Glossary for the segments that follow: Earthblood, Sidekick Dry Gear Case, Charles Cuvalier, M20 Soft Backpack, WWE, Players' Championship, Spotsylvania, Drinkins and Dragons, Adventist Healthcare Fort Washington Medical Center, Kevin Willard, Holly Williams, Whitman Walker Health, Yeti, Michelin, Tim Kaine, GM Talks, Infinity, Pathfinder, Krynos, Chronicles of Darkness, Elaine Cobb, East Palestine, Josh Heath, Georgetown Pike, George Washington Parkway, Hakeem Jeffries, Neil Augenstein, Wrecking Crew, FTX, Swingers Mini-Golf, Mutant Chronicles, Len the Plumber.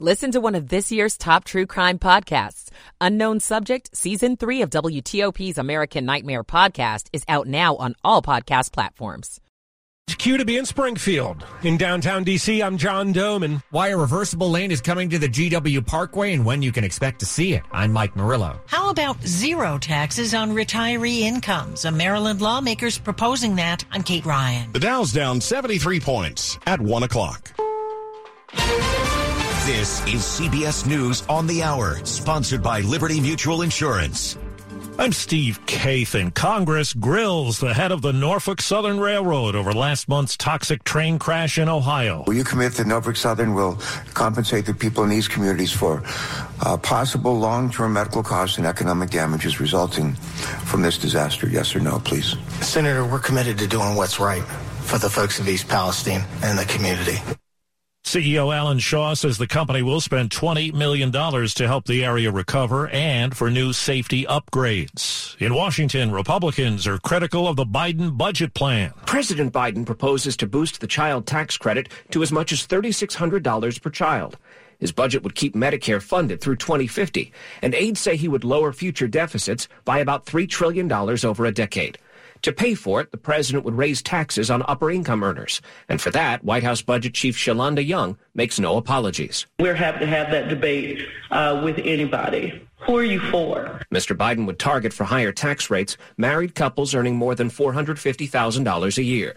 Listen to one of this year's top true crime podcasts. Unknown Subject, Season 3 of WTOP's American Nightmare podcast is out now on all podcast platforms. It's cute to be in Springfield. In downtown D.C., I'm John Doman. Why a reversible lane is coming to the GW Parkway and when you can expect to see it. I'm Mike Murillo. How about zero taxes on retiree incomes? A Maryland lawmaker's proposing that. I'm Kate Ryan. The Dow's down 73 points at 1 o'clock. This is CBS News on the Hour, sponsored by Liberty Mutual Insurance. I'm Steve Kaith, and Congress grills the head of the Norfolk Southern Railroad over last month's toxic train crash in Ohio. Will you commit that Norfolk Southern will compensate the people in these communities for possible long-term medical costs and economic damages resulting from this disaster? Yes or no, please. Senator, we're committed to doing what's right for the folks of East Palestine and the community. CEO Alan Shaw says the company will spend $20 million to help the area recover and for new safety upgrades. In Washington, Republicans are critical of the Biden budget plan. President Biden proposes to boost the child tax credit to as much as $3,600 per child. His budget would keep Medicare funded through 2050, and aides say he would lower future deficits by about $3 trillion over a decade. To pay for it, the president would raise taxes on upper-income earners. And for that, White House Budget Chief Shalanda Young makes no apologies. We're happy to have that debate with anybody. Who are you for? Mr. Biden would target for higher tax rates married couples earning more than $450,000 a year.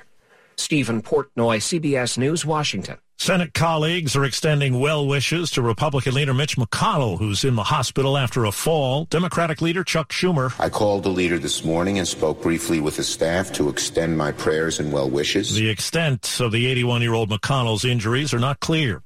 Stephen Portnoy, CBS News, Washington. Senate colleagues are extending well wishes to Republican leader Mitch McConnell, who's in the hospital after a fall. Democratic leader Chuck Schumer. I called the leader this morning and spoke briefly with his staff to extend my prayers and well wishes. The extent of the 81-year-old McConnell's injuries are not clear.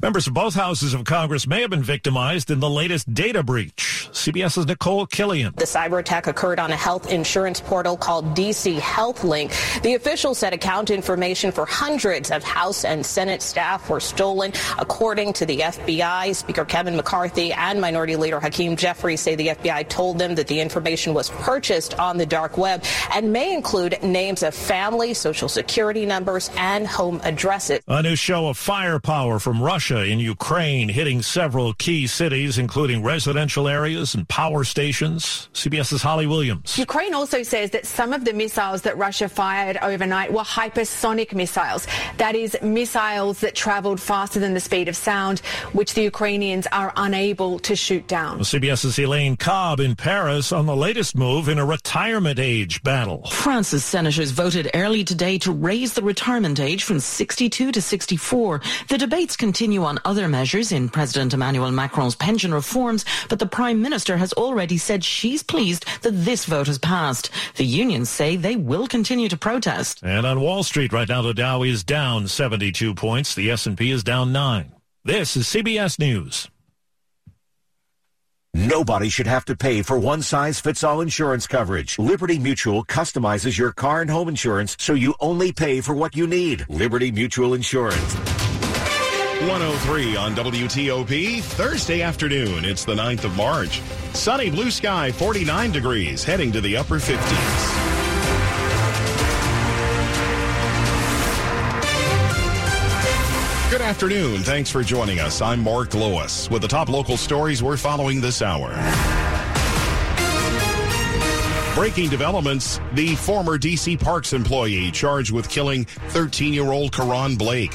Members of both houses of Congress may have been victimized in the latest data breach. CBS's Nicole Killian. The cyber attack occurred on a health insurance portal called DC Health Link. The officials said account information for hundreds of House and Senate staff were stolen. According to the FBI, Speaker Kevin McCarthy and Minority Leader Hakeem Jeffries say the FBI told them that the information was purchased on the dark web and may include names of family, social security numbers, and home addresses. A new show of firepower from Russia in Ukraine hitting several key cities, including residential areas and power stations. CBS's Holly Williams. Ukraine also says that some of the missiles that Russia fired overnight were hypersonic missiles. That is, missiles that traveled faster than the speed of sound, which the Ukrainians are unable to shoot down. CBS's Elaine Cobb in Paris on the latest move in a retirement age battle. France's senators voted early today to raise the retirement age from 62 to 64. The debates continue on other measures in President Emmanuel Macron's pension reforms, but the Prime Minister has already said she's pleased that this vote has passed. The unions say they will continue to protest. And on Wall Street right now, the Dow is down 72 points. The S&P is down 9. This is CBS News. Nobody should have to pay for one-size-fits-all insurance coverage. Liberty Mutual customizes your car and home insurance so you only pay for what you need. Liberty Mutual Insurance. 103 on WTOP, Thursday afternoon. It's the 9th of March. Sunny blue sky, 49 degrees, heading to the upper 50s. Good afternoon. Thanks for joining us. I'm Mark Lewis with the top local stories we're following this hour. Breaking developments, the former D.C. Parks employee charged with killing 13-year-old Karon Blake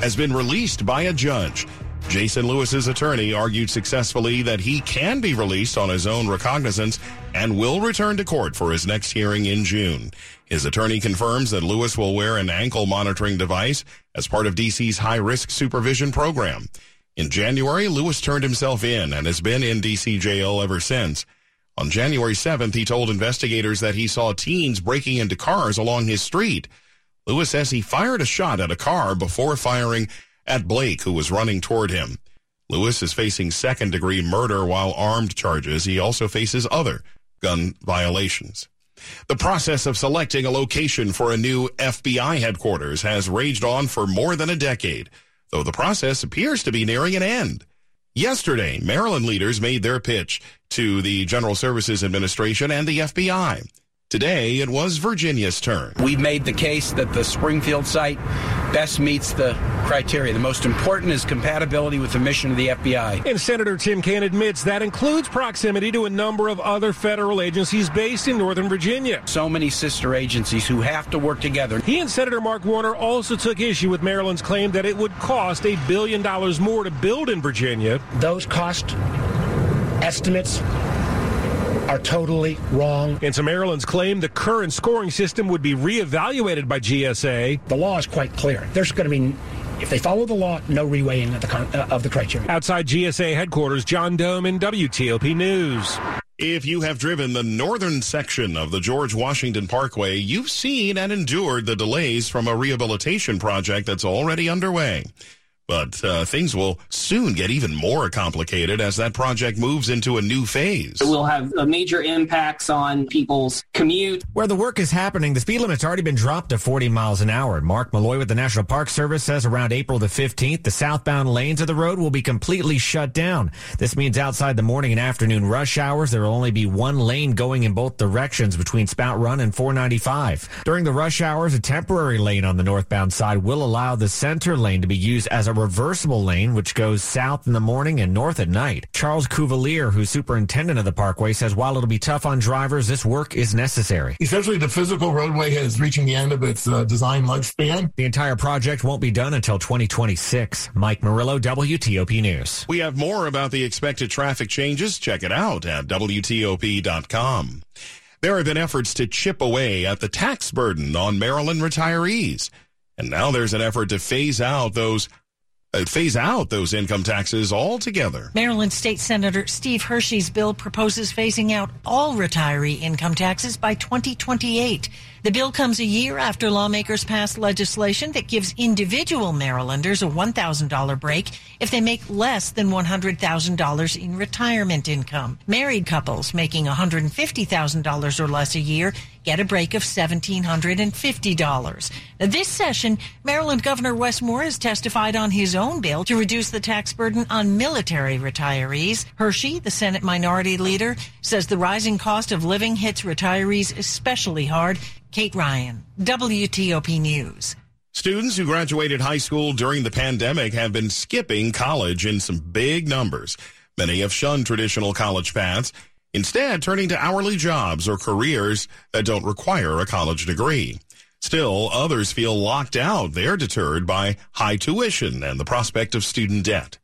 has been released by a judge. Jason Lewis's attorney argued successfully that he can be released on his own recognizance and will return to court for his next hearing in June. His attorney confirms that Lewis will wear an ankle monitoring device as part of D.C.'s high-risk supervision program. In January, Lewis turned himself in and has been in D.C. jail ever since. On January 7th, he told investigators that he saw teens breaking into cars along his street. Lewis says he fired a shot at a car before firing at Blake, who was running toward him. Lewis is facing second-degree murder while armed charges. He also faces other gun violations. The process of selecting a location for a new FBI headquarters has raged on for more than a decade, though the process appears to be nearing an end. Yesterday, Maryland leaders made their pitch to the General Services Administration and the FBI. Today, it was Virginia's turn. We've made the case that the Springfield site best meets the criteria. The most important is compatibility with the mission of the FBI. And Senator Tim Kaine admits that includes proximity to a number of other federal agencies based in Northern Virginia. So many sister agencies who have to work together. He and Senator Mark Warner also took issue with Maryland's claim that it would cost $1 billion more to build in Virginia. Those cost estimates are totally wrong. And to Maryland's claim, the current scoring system would be reevaluated by GSA. The law is quite clear. There's going to be, if they follow the law, no reweighing of the criteria. Outside GSA headquarters, John Dome in WTOP News. If you have driven the northern section of the George Washington Parkway, you've seen and endured the delays from a rehabilitation project that's already underway. But things will soon get even more complicated as that project moves into a new phase. It will have major impacts on people's commute. Where the work is happening, the speed limit's already been dropped to 40 miles an hour. Mark Malloy with the National Park Service says around April the 15th, the southbound lanes of the road will be completely shut down. This means outside the morning and afternoon rush hours, there will only be one lane going in both directions between Spout Run and 495. During the rush hours, a temporary lane on the northbound side will allow the center lane to be used as a reversible lane, which goes south in the morning and north at night. Charles Cuvalier, who's superintendent of the parkway, says while it'll be tough on drivers, this work is necessary. Essentially, the physical roadway is reaching the end of its design lifespan. The entire project won't be done until 2026. Mike Murillo, WTOP News. We have more about the expected traffic changes. Check it out at WTOP.com. There have been efforts to chip away at the tax burden on Maryland retirees. And now there's an effort to phase out those income taxes altogether. Maryland State Senator Steve Hershey's bill proposes phasing out all retiree income taxes by 2028. The bill comes a year after lawmakers passed legislation that gives individual Marylanders a $1,000 break if they make less than $100,000 in retirement income. Married couples making $150,000 or less a year get a break of $1,750. Now, this session, Maryland Governor Wes Moore has testified on his own bill to reduce the tax burden on military retirees. Hershey, the Senate Minority Leader, says the rising cost of living hits retirees especially hard. Kate Ryan, WTOP News. Students who graduated high school during the pandemic have been skipping college in some big numbers. Many have shunned traditional college paths, instead turning to hourly jobs or careers that don't require a college degree. Still, others feel locked out. They're deterred by high tuition and the prospect of student debt.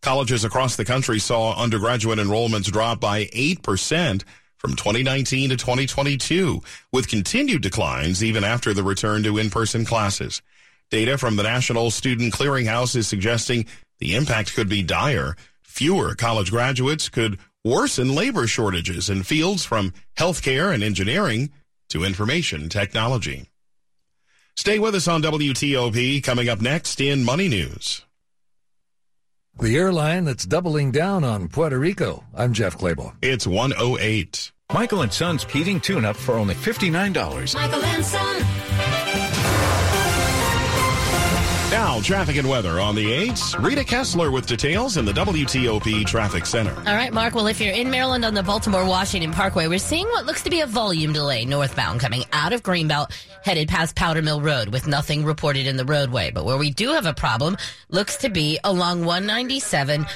Colleges across the country saw undergraduate enrollments drop by 8% from 2019 to 2022, with continued declines even after the return to in-person classes. Data from the National Student Clearinghouse is suggesting the impact could be dire. Fewer college graduates could worsen labor shortages in fields from healthcare and engineering to information technology. Stay with us on WTOP. Coming up next in Money News. The airline that's doubling down on Puerto Rico. I'm Jeff Claybaugh. It's 1:08. Michael & Son's heating tune-up for only $59. Michael & Son. Now, traffic and weather on the 8s. Rita Kessler with details in the WTOP Traffic Center. All right, Mark. Well, if you're in Maryland on the Baltimore-Washington Parkway, we're seeing what looks to be a volume delay northbound coming out of Greenbelt, headed past Powder Mill Road with nothing reported in the roadway. But where we do have a problem looks to be along 197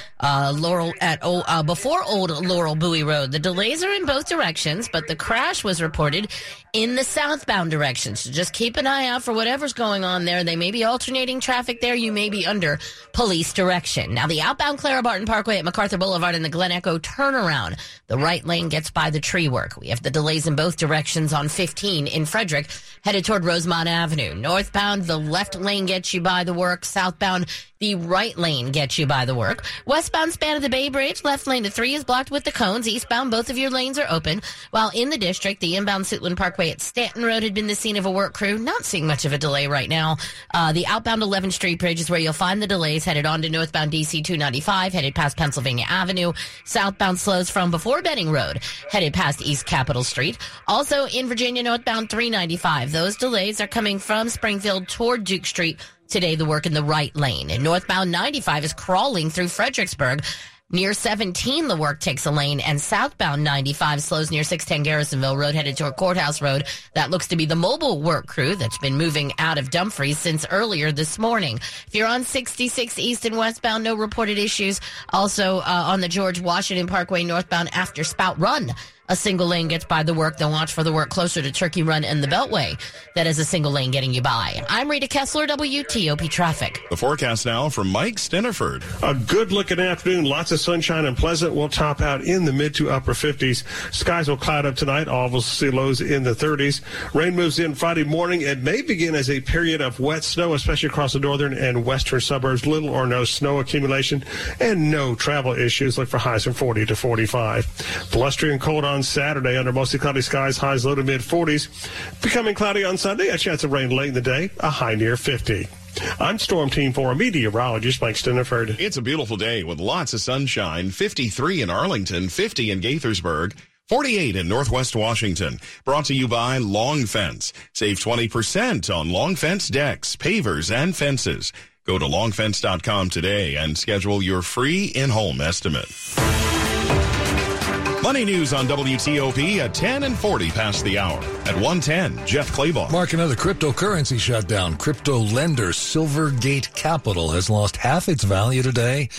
before Old Laurel Bowie Road. The delays are in both directions, but the crash was reported in the southbound direction. So just keep an eye out for whatever's going on there. They may be alternating traffic there. You may be under police direction. Now, the outbound Clara Barton Parkway at MacArthur Boulevard and the Glen Echo turnaround. The right lane gets by the tree work. We have the delays in both directions on 15 in Frederick, headed toward Rosemont Avenue. Northbound, the left lane gets you by the work. Southbound, the right lane gets you by the work. Westbound span of the Bay Bridge, left lane to 3 is blocked with the cones. Eastbound, both of your lanes are open. While in the district, the inbound Suitland Parkway at Stanton Road had been the scene of a work crew. Not seeing much of a delay right now. The outbound 11th Street Bridge is where you'll find the delays, headed on to northbound DC 295, headed past Pennsylvania Avenue. Southbound slows from before Benning Road, headed past East Capitol Street. Also in Virginia, northbound 395. Those delays are coming from Springfield toward Duke Street. Today, the work in the right lane. And northbound 95 is crawling through Fredericksburg Near 17, the work takes a lane, and southbound 95 slows near 610 Garrisonville Road, headed toward Courthouse Road. That looks to be the mobile work crew that's been moving out of Dumfries since earlier this morning. If you're on 66 east and westbound, no reported issues. Also on the George Washington Parkway northbound after Spout Run, a single lane gets by the work. Then watch for the work closer to Turkey Run and the Beltway. That is a single lane getting you by. I'm Rita Kessler, WTOP Traffic. The forecast now from Mike Stinneford. A good-looking afternoon. Lots of sunshine and pleasant. We'll top out in the mid to upper 50s. Skies will cloud up tonight. All will see lows in the 30s. Rain moves in Friday morning. It may begin as a period of wet snow, especially across the northern and western suburbs. Little or no snow accumulation and no travel issues. Look for highs from 40 to 45. Blustery and cold on Saturday under mostly cloudy skies, highs low to mid 40s. Becoming cloudy on Sunday, a chance of rain late in the day, a high near 50. I'm Storm Team 4 meteorologist Mike Stinneford. It's a beautiful day with lots of sunshine, 53 in Arlington, 50 in Gaithersburg, 48 in Northwest Washington. Brought to you by Long Fence. Save 20% on Long Fence decks, pavers, and fences. Go to longfence.com today and schedule your free in-home estimate. Money news on WTOP at 10 and 40 past the hour. At 1:10, Jeff Claybaugh. Mark, another cryptocurrency shutdown. Crypto lender Silvergate Capital has lost half its value today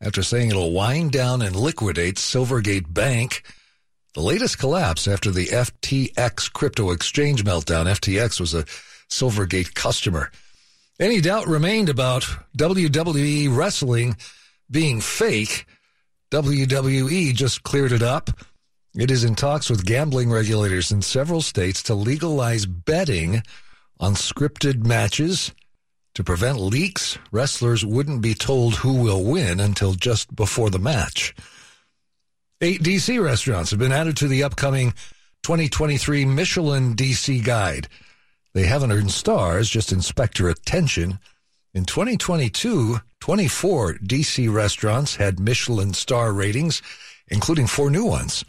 after saying it'll wind down and liquidate Silvergate Bank. The latest collapse after the FTX crypto exchange meltdown. FTX was a Silvergate customer. Any doubt remained about WWE wrestling being fake. WWE just cleared it up. It is in talks with gambling regulators in several states to legalize betting on scripted matches. To prevent leaks, wrestlers wouldn't be told who will win until just before the match. 8 DC restaurants have been added to the upcoming 2023 Michelin DC Guide. They haven't earned stars, just inspect your attention. In 2022, 24 DC restaurants had Michelin star ratings, including 4 new ones.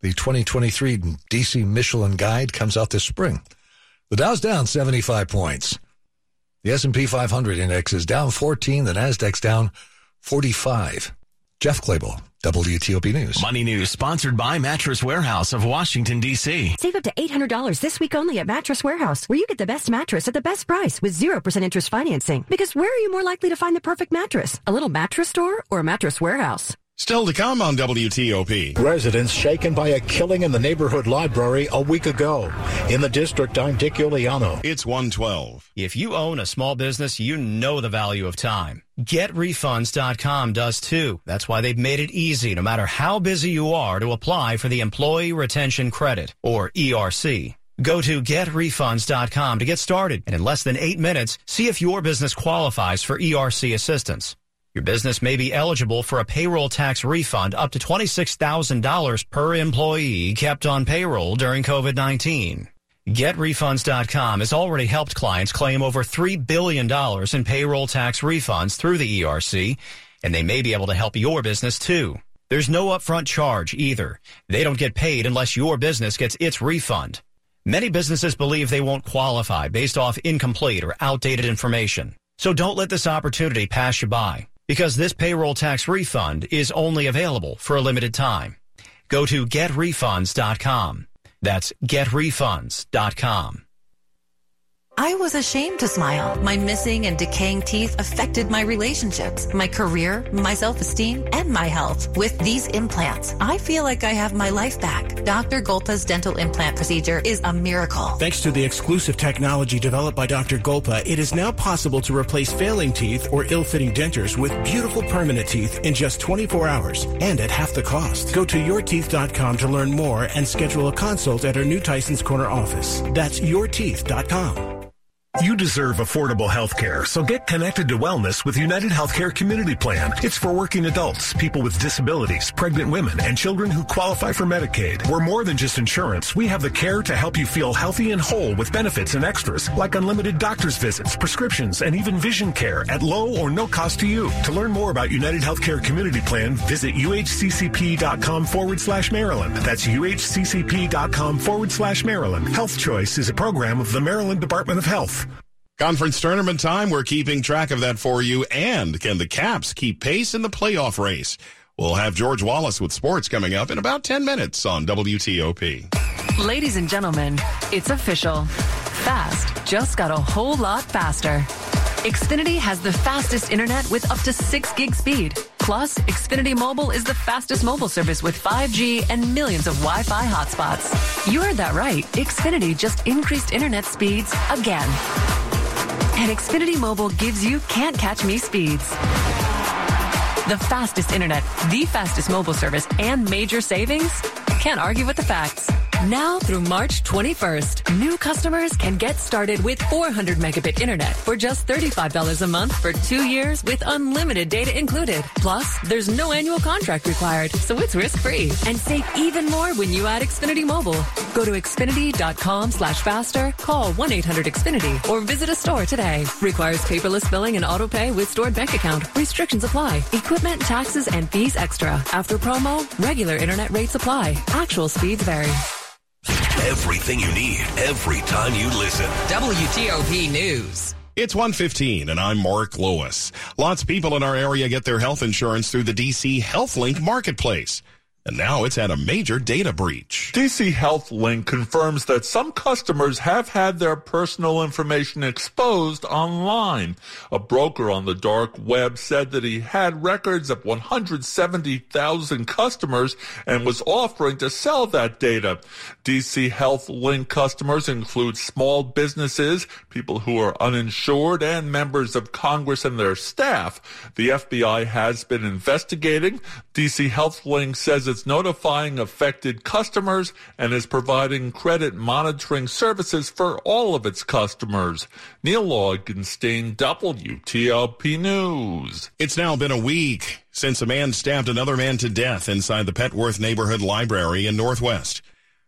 The 2023 DC Michelin Guide comes out this spring. The Dow's down 75 points. The S&P 500 index is down 14. The Nasdaq's down 45. Jeff Clable, WTOP News. Money News, sponsored by Mattress Warehouse of Washington, D.C. Save up to $800 this week only at Mattress Warehouse, where you get the best mattress at the best price with 0% interest financing. Because where are you more likely to find the perfect mattress? A little mattress store or a Mattress Warehouse? Still to come on WTOP. Residents shaken by a killing in the neighborhood library a week ago. In the district, I'm Dick Iuliano. It's 1:12. If you own a small business, you know the value of time. GetRefunds.com does too. That's why they've made it easy, no matter how busy you are, to apply for the Employee Retention Credit, or ERC. Go to GetRefunds.com to get started, and in less than 8 minutes, see if your business qualifies for ERC assistance. Your business may be eligible for a payroll tax refund up to $26,000 per employee kept on payroll during COVID-19. GetRefunds.com has already helped clients claim over $3 billion in payroll tax refunds through the ERC, and they may be able to help your business too. There's no upfront charge either. They don't get paid unless your business gets its refund. Many businesses believe they won't qualify based off incomplete or outdated information. So don't let this opportunity pass you by, because this payroll tax refund is only available for a limited time. Go to GetRefunds.com. That's GetRefunds.com. I was ashamed to smile. My missing and decaying teeth affected my relationships, my career, my self-esteem, and my health. With these implants, I feel like I have my life back. Dr. Golpa's dental implant procedure is a miracle. Thanks to the exclusive technology developed by Dr. Golpa, it is now possible to replace failing teeth or ill-fitting dentures with beautiful permanent teeth in just 24 hours and at half the cost. Go to yourteeth.com to learn more and schedule a consult at our new Tyson's Corner office. That's yourteeth.com. You deserve affordable health care, so get connected to wellness with United Healthcare Community Plan. It's for working adults, people with disabilities, pregnant women, and children who qualify for Medicaid. We're more than just insurance. We have the care to help you feel healthy and whole with benefits and extras, like unlimited doctor's visits, prescriptions, and even vision care at low or no cost to you. To learn more about United Healthcare Community Plan, visit UHCCP.com/Maryland. That's UHCCP.com/Maryland. Health Choice is a program of the Maryland Department of Health. Conference tournament time, we're keeping track of that for you. And can the Caps keep pace in the playoff race? We'll have George Wallace with sports coming up in about 10 minutes on WTOP. Ladies and gentlemen, it's official. Fast just got a whole lot faster. Xfinity has the fastest internet with up to 6 gig speed. Plus, Xfinity Mobile is the fastest mobile service with 5G and millions of Wi-Fi hotspots. You heard that right. Xfinity just increased internet speeds again. And Xfinity Mobile gives you can't-catch-me speeds. The fastest internet, the fastest mobile service, and major savings? Can't argue with the facts. Now through March 21st, new customers can get started with 400 megabit internet for just $35 a month for 2 years with unlimited data included. Plus, there's no annual contract required, so it's risk-free. And save even more when you add Xfinity Mobile. Go to Xfinity.com/faster, call 1-800-XFINITY, or visit a store today. Requires paperless billing and auto pay with stored bank account. Restrictions apply. Equipment, taxes, and fees extra. After promo, regular internet rates apply. Actual speeds vary. Everything you need, every time you listen. WTOP News. It's 1:15, and I'm Mark Lewis. Lots of people in our area get their health insurance through the DC Health Link marketplace. And now it's had a major data breach. DC Health Link confirms that some customers have had their personal information exposed online. A broker on the dark web said that he had records of 170,000 customers and was offering to sell that data. DC Health Link customers include small businesses, people who are uninsured, and members of Congress and their staff. The FBI has been investigating. DC Health Link says it's notifying affected customers and is providing credit monitoring services for all of its customers. Neil Augenstein, WTOP News. It's now been a week since a man stabbed another man to death inside the Petworth Neighborhood Library in Northwest.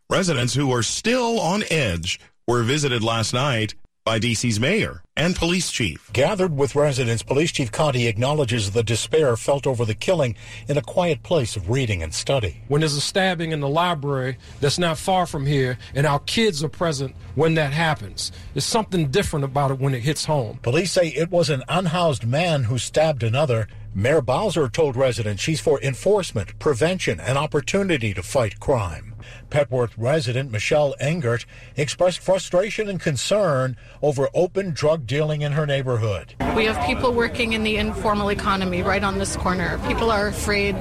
Residents who are still on edge were visited last night by D.C.'s mayor and police chief. Gathered with residents, Police Chief Conti acknowledges the despair felt over the killing in a quiet place of reading and study. When there's a stabbing in the library that's not far from here, and our kids are present when that happens, there's something different about it when it hits home. Police say it was an unhoused man who stabbed another. Mayor Bowser told residents she's for enforcement, prevention, and opportunity to fight crime. Petworth resident Michelle Engert expressed frustration and concern over open drug dealing in her neighborhood. We have people working in the informal economy right on this corner. People are afraid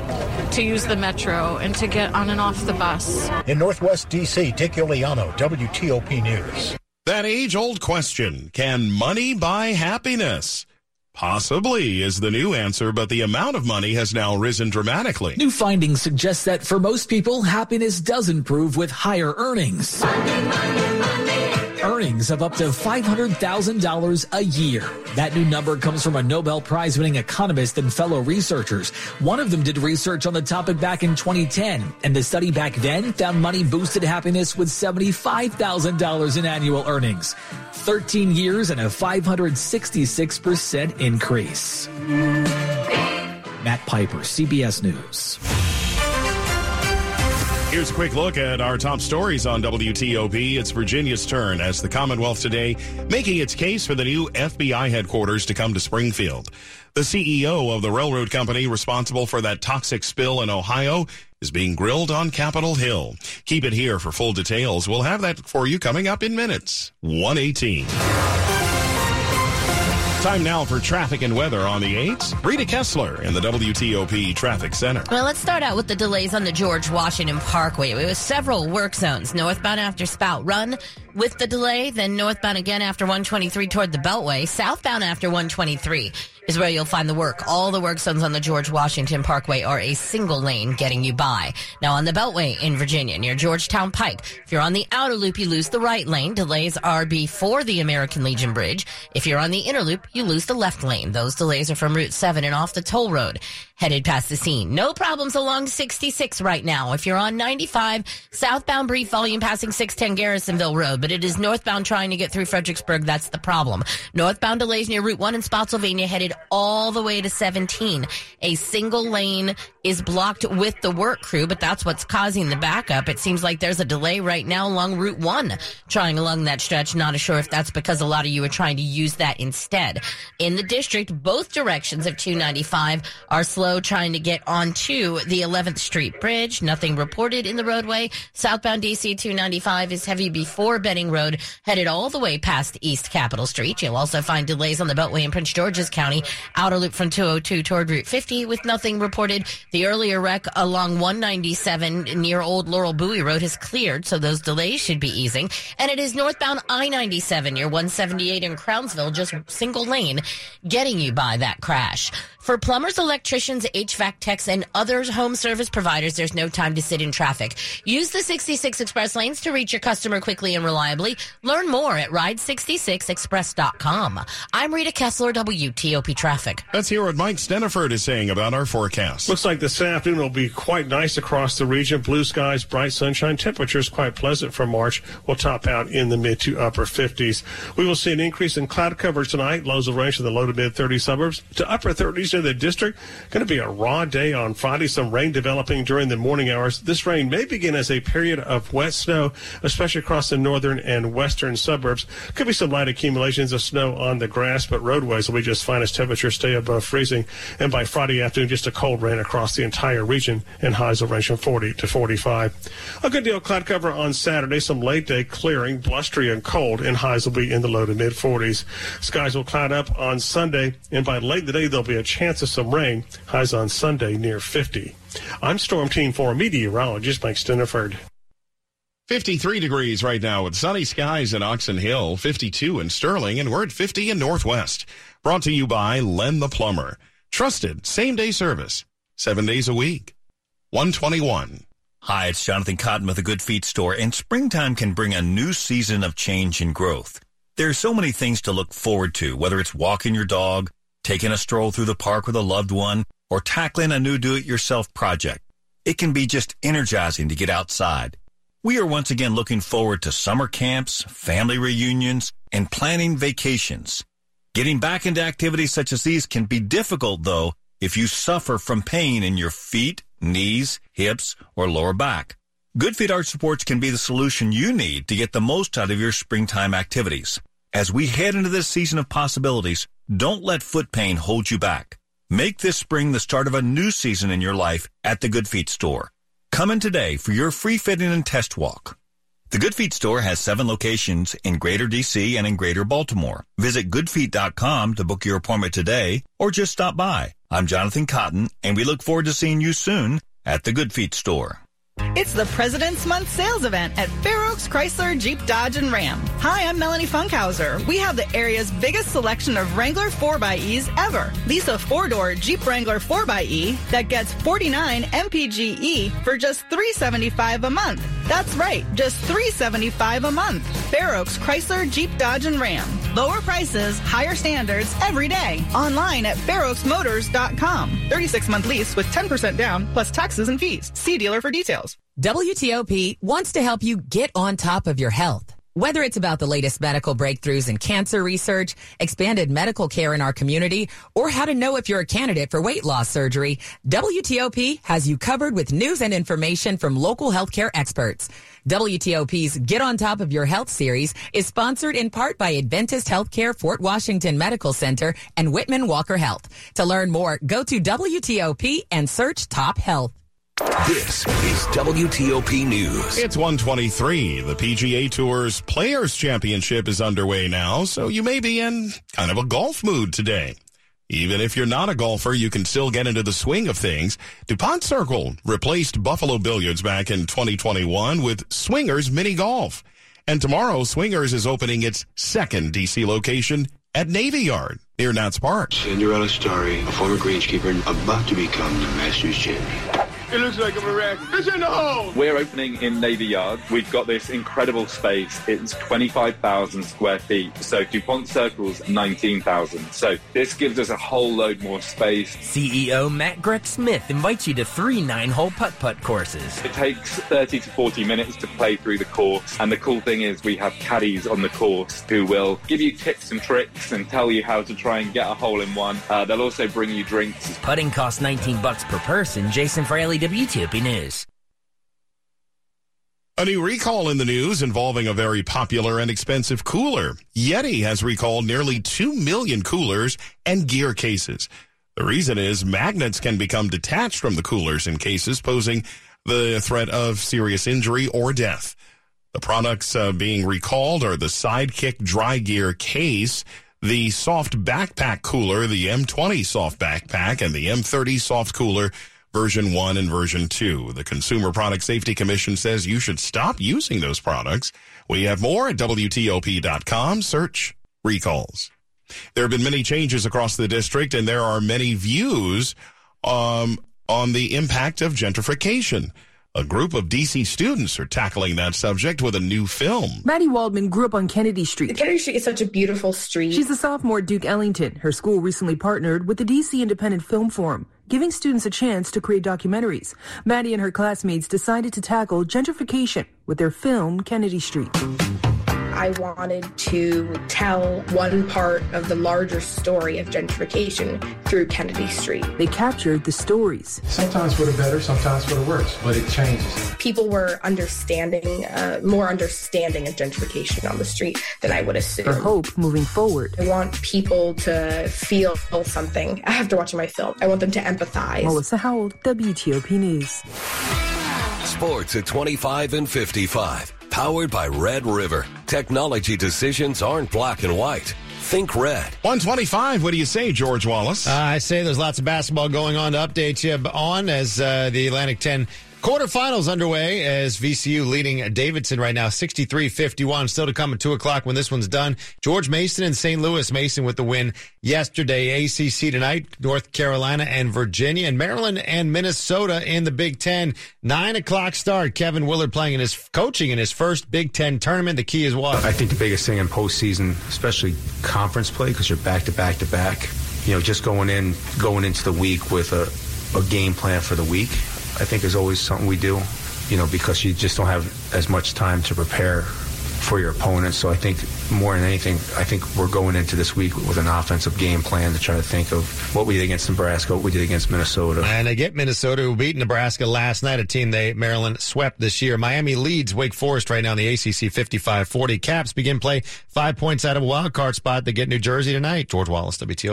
to use the metro and to get on and off the bus. In Northwest D.C., Dick Iuliano, WTOP News. That age-old question, can money buy happiness? Possibly is the new answer, but the amount of money has now risen dramatically. New findings suggest that for most people, happiness does improve with higher earnings. Earnings of up to $500,000 a year. That new number comes from a Nobel Prize-winning economist and fellow researchers. One of them did research on the topic back in 2010, and the study back then found money boosted happiness with $75,000 in annual earnings. 13 years and a 566% increase. Matt Piper, CBS News. Here's a quick look at our top stories on WTOP. It's Virginia's turn as the Commonwealth today making its case for the new FBI headquarters to come to Springfield. The CEO of the railroad company responsible for that toxic spill in Ohio is being grilled on Capitol Hill. Keep it here for full details. We'll have that for you coming up in minutes. 1:18. Time now for traffic and weather on the 8th. Rita Kessler in the WTOP Traffic Center. Well, let's start out with the delays on the George Washington Parkway. It was several work zones. Northbound after Spout Run with the delay, then northbound again after 123 toward the Beltway. Southbound after 123 is where you'll find the work. All the work zones on the George Washington Parkway are a single lane getting you by. Now on the Beltway in Virginia, near Georgetown Pike, if you're on the outer loop, you lose the right lane. Delays are before the American Legion Bridge. If you're on the inner loop, you lose the left lane. Those delays are from Route 7 and off the toll road headed past the scene. No problems along 66 right now. If you're on 95, southbound brief volume passing 610 Garrisonville Road, but it is northbound trying to get through Fredericksburg. That's the problem. Northbound delays near Route 1 in Spotsylvania headed all the way to 17. A single lane is blocked with the work crew, but that's what's causing the backup. It seems like there's a delay right now along Route 1 trying along that stretch. Not sure if that's because a lot of you are trying to use that instead. In the district, both directions of 295 are slow trying to get onto the 11th Street Bridge. Nothing reported in the roadway. Southbound DC 295 is heavy before Benning Road, headed all the way past East Capitol Street. You'll also find delays on the Beltway in Prince George's County, outer loop from 202 toward Route 50 with nothing reported. The earlier wreck along 197 near Old Laurel Bowie Road has cleared, so those delays should be easing. And it is northbound I-97 near 178 in Crownsville, just single lane, getting you by that crash. For plumbers, electricians, HVAC techs, and other home service providers, there's no time to sit in traffic. Use the 66 Express lanes to reach your customer quickly and reliably. Learn more at ride66express.com. I'm Rita Kessler, WTOP Traffic. Let's hear what Mike Stinneford is saying about our forecast. Looks like this afternoon will be quite nice across the region. Blue skies, bright sunshine, temperatures quite pleasant for March. We'll top out in the mid to upper 50s. We will see an increase in cloud cover tonight. Lows will range from the low to mid 30 suburbs to upper 30s. The district. Going to be a raw day on Friday. Some rain developing during the morning hours. This rain may begin as a period of wet snow, especially across the northern and western suburbs. Could be some light accumulations of snow on the grass, but roadways will be just fine as temperatures stay above freezing. And by Friday afternoon, just a cold rain across the entire region, and highs will range from 40 to 45. A good deal of cloud cover on Saturday. Some late day clearing, blustery and cold, and highs will be in the low to mid 40s. Skies will cloud up on Sunday, and by late in the day, there'll be a chance of some rain. Highs on Sunday near 50. I'm Storm Team 4 meteorologist Mike Stinneford. 53 degrees right now with sunny skies in Oxon Hill, 52 in Sterling, and we're at 50 in Northwest. Brought to you by Len the Plumber. Trusted same-day service, 7 days a week, 121. Hi, it's Jonathan Cotton with the Good Feet Store, and springtime can bring a new season of change and growth. There are so many things to look forward to, whether it's walking your dog, taking a stroll through the park with a loved one, or tackling a new do-it-yourself project. It can be just energizing to get outside. We are once again looking forward to summer camps, family reunions, and planning vacations. Getting back into activities such as these can be difficult, though, if you suffer from pain in your feet, knees, hips, or lower back. Good Feet Arch Supports can be the solution you need to get the most out of your springtime activities. As we head into this season of possibilities, don't let foot pain hold you back. Make this spring the start of a new season in your life at the Good Feet Store. Come in today for your free fitting and test walk. The Good Feet Store has 7 locations in Greater D.C. and in Greater Baltimore. Visit goodfeet.com to book your appointment today or just stop by. I'm Jonathan Cotton, and we look forward to seeing you soon at the Good Feet Store. It's the President's Month sales event at Fair Oaks Chrysler Jeep Dodge and Ram. Hi, I'm Melanie Funkhauser. We have the area's biggest selection of Wrangler 4xEs ever. Lease a 4-door Jeep Wrangler 4xE that gets 49 MPGe for just $375 a month. That's right, just $375 a month. Fair Oaks Chrysler Jeep Dodge and Ram. Lower prices, higher standards every day. Online at fairoaksmotors.com. 36-month lease with 10% down plus taxes and fees. See dealer for details. WTOP wants to help you get on top of your health. Whether it's about the latest medical breakthroughs in cancer research, expanded medical care in our community, or how to know if you're a candidate for weight loss surgery, WTOP has you covered with news and information from local healthcare experts. WTOP's Get on Top of Your Health series is sponsored in part by Adventist Healthcare Fort Washington Medical Center and Whitman Walker Health. To learn more, go to WTOP and search Top Health. This is WTOP News. It's 1:23. The PGA Tour's Players Championship is underway now, so you may be in kind of a golf mood today. Even if you're not a golfer, you can still get into the swing of things. DuPont Circle replaced Buffalo Billiards back in 2021 with Swingers Mini-Golf. And tomorrow, Swingers is opening its second D.C. location at Navy Yard near Nats Park. Cinderella story, a former greenskeeper about to become the Masters champion. It looks like a wreck. It's in the hole. We're opening in Navy Yard. We've got this incredible space. It's 25,000 square feet. So DuPont Circle's 19,000. So this gives us a whole load more space. CEO Matt Gretsch-Smith invites you to 3 9-hole putt-putt courses. It takes 30 to 40 minutes to play through the course. And the cool thing is we have caddies on the course who will give you tips and tricks and tell you how to try and get a hole in one. They'll also bring you drinks. Putting costs $19 per person. Jason Fraley, WTOP News. A new recall in the news involving a very popular and expensive cooler. Yeti has recalled nearly 2 million coolers and gear cases. The reason is magnets can become detached from the coolers and cases, posing the threat of serious injury or death. The products being recalled are the Sidekick Dry Gear Case, the Soft Backpack Cooler, the M20 Soft Backpack, and the M30 Soft Cooler, version 1 and version 2. The Consumer Product Safety Commission says you should stop using those products. We have more at WTOP.com. Search recalls. There have been many changes across the district, and there are many views on the impact of gentrification. A group of D.C. students are tackling that subject with a new film. Maddie Waldman grew up on Kennedy Street. Kennedy Street is such a beautiful street. She's a sophomore at Duke Ellington. Her school recently partnered with the D.C. Independent Film Forum, giving students a chance to create documentaries. Maddie and her classmates decided to tackle gentrification with their film, Kennedy Street. I wanted to tell one part of the larger story of gentrification through Kennedy Street. They captured the stories. Sometimes for the better, sometimes for the worse, but it changes. People were more understanding of gentrification on the street than I would assume. For hope moving forward. I want people to feel something after watching my film. I want them to empathize. Melissa Howell, WTOP News. Sports at 25 and 55. Powered by Red River. Technology decisions aren't black and white. Think red. 125, what do you say, George Wallace? I say there's lots of basketball going on to update you on as the Atlantic 10 quarterfinals underway as VCU leading Davidson right now, 63-51. Still to come at 2 o'clock when this one's done. George Mason and St. Louis. Mason with the win yesterday. ACC tonight, North Carolina and Virginia, and Maryland and Minnesota in the Big Ten. 9 o'clock start. Kevin Willard coaching in his first Big Ten tournament. The key is what? I think the biggest thing in postseason, especially conference play, because you're back-to-back-to-back, you know, just going into the week with a game plan for the week. I think is always something we do, you know, because you just don't have as much time to prepare for your opponent. So I think more than anything, I think we're going into this week with an offensive game plan to try to think of what we did against Nebraska, what we did against Minnesota. And they get Minnesota, who beat Nebraska last night, a team Maryland swept this year. Miami leads Wake Forest right now in the ACC 55-40. Caps begin play 5 points out of a wild card spot. They get New Jersey tonight. George Wallace, WTO.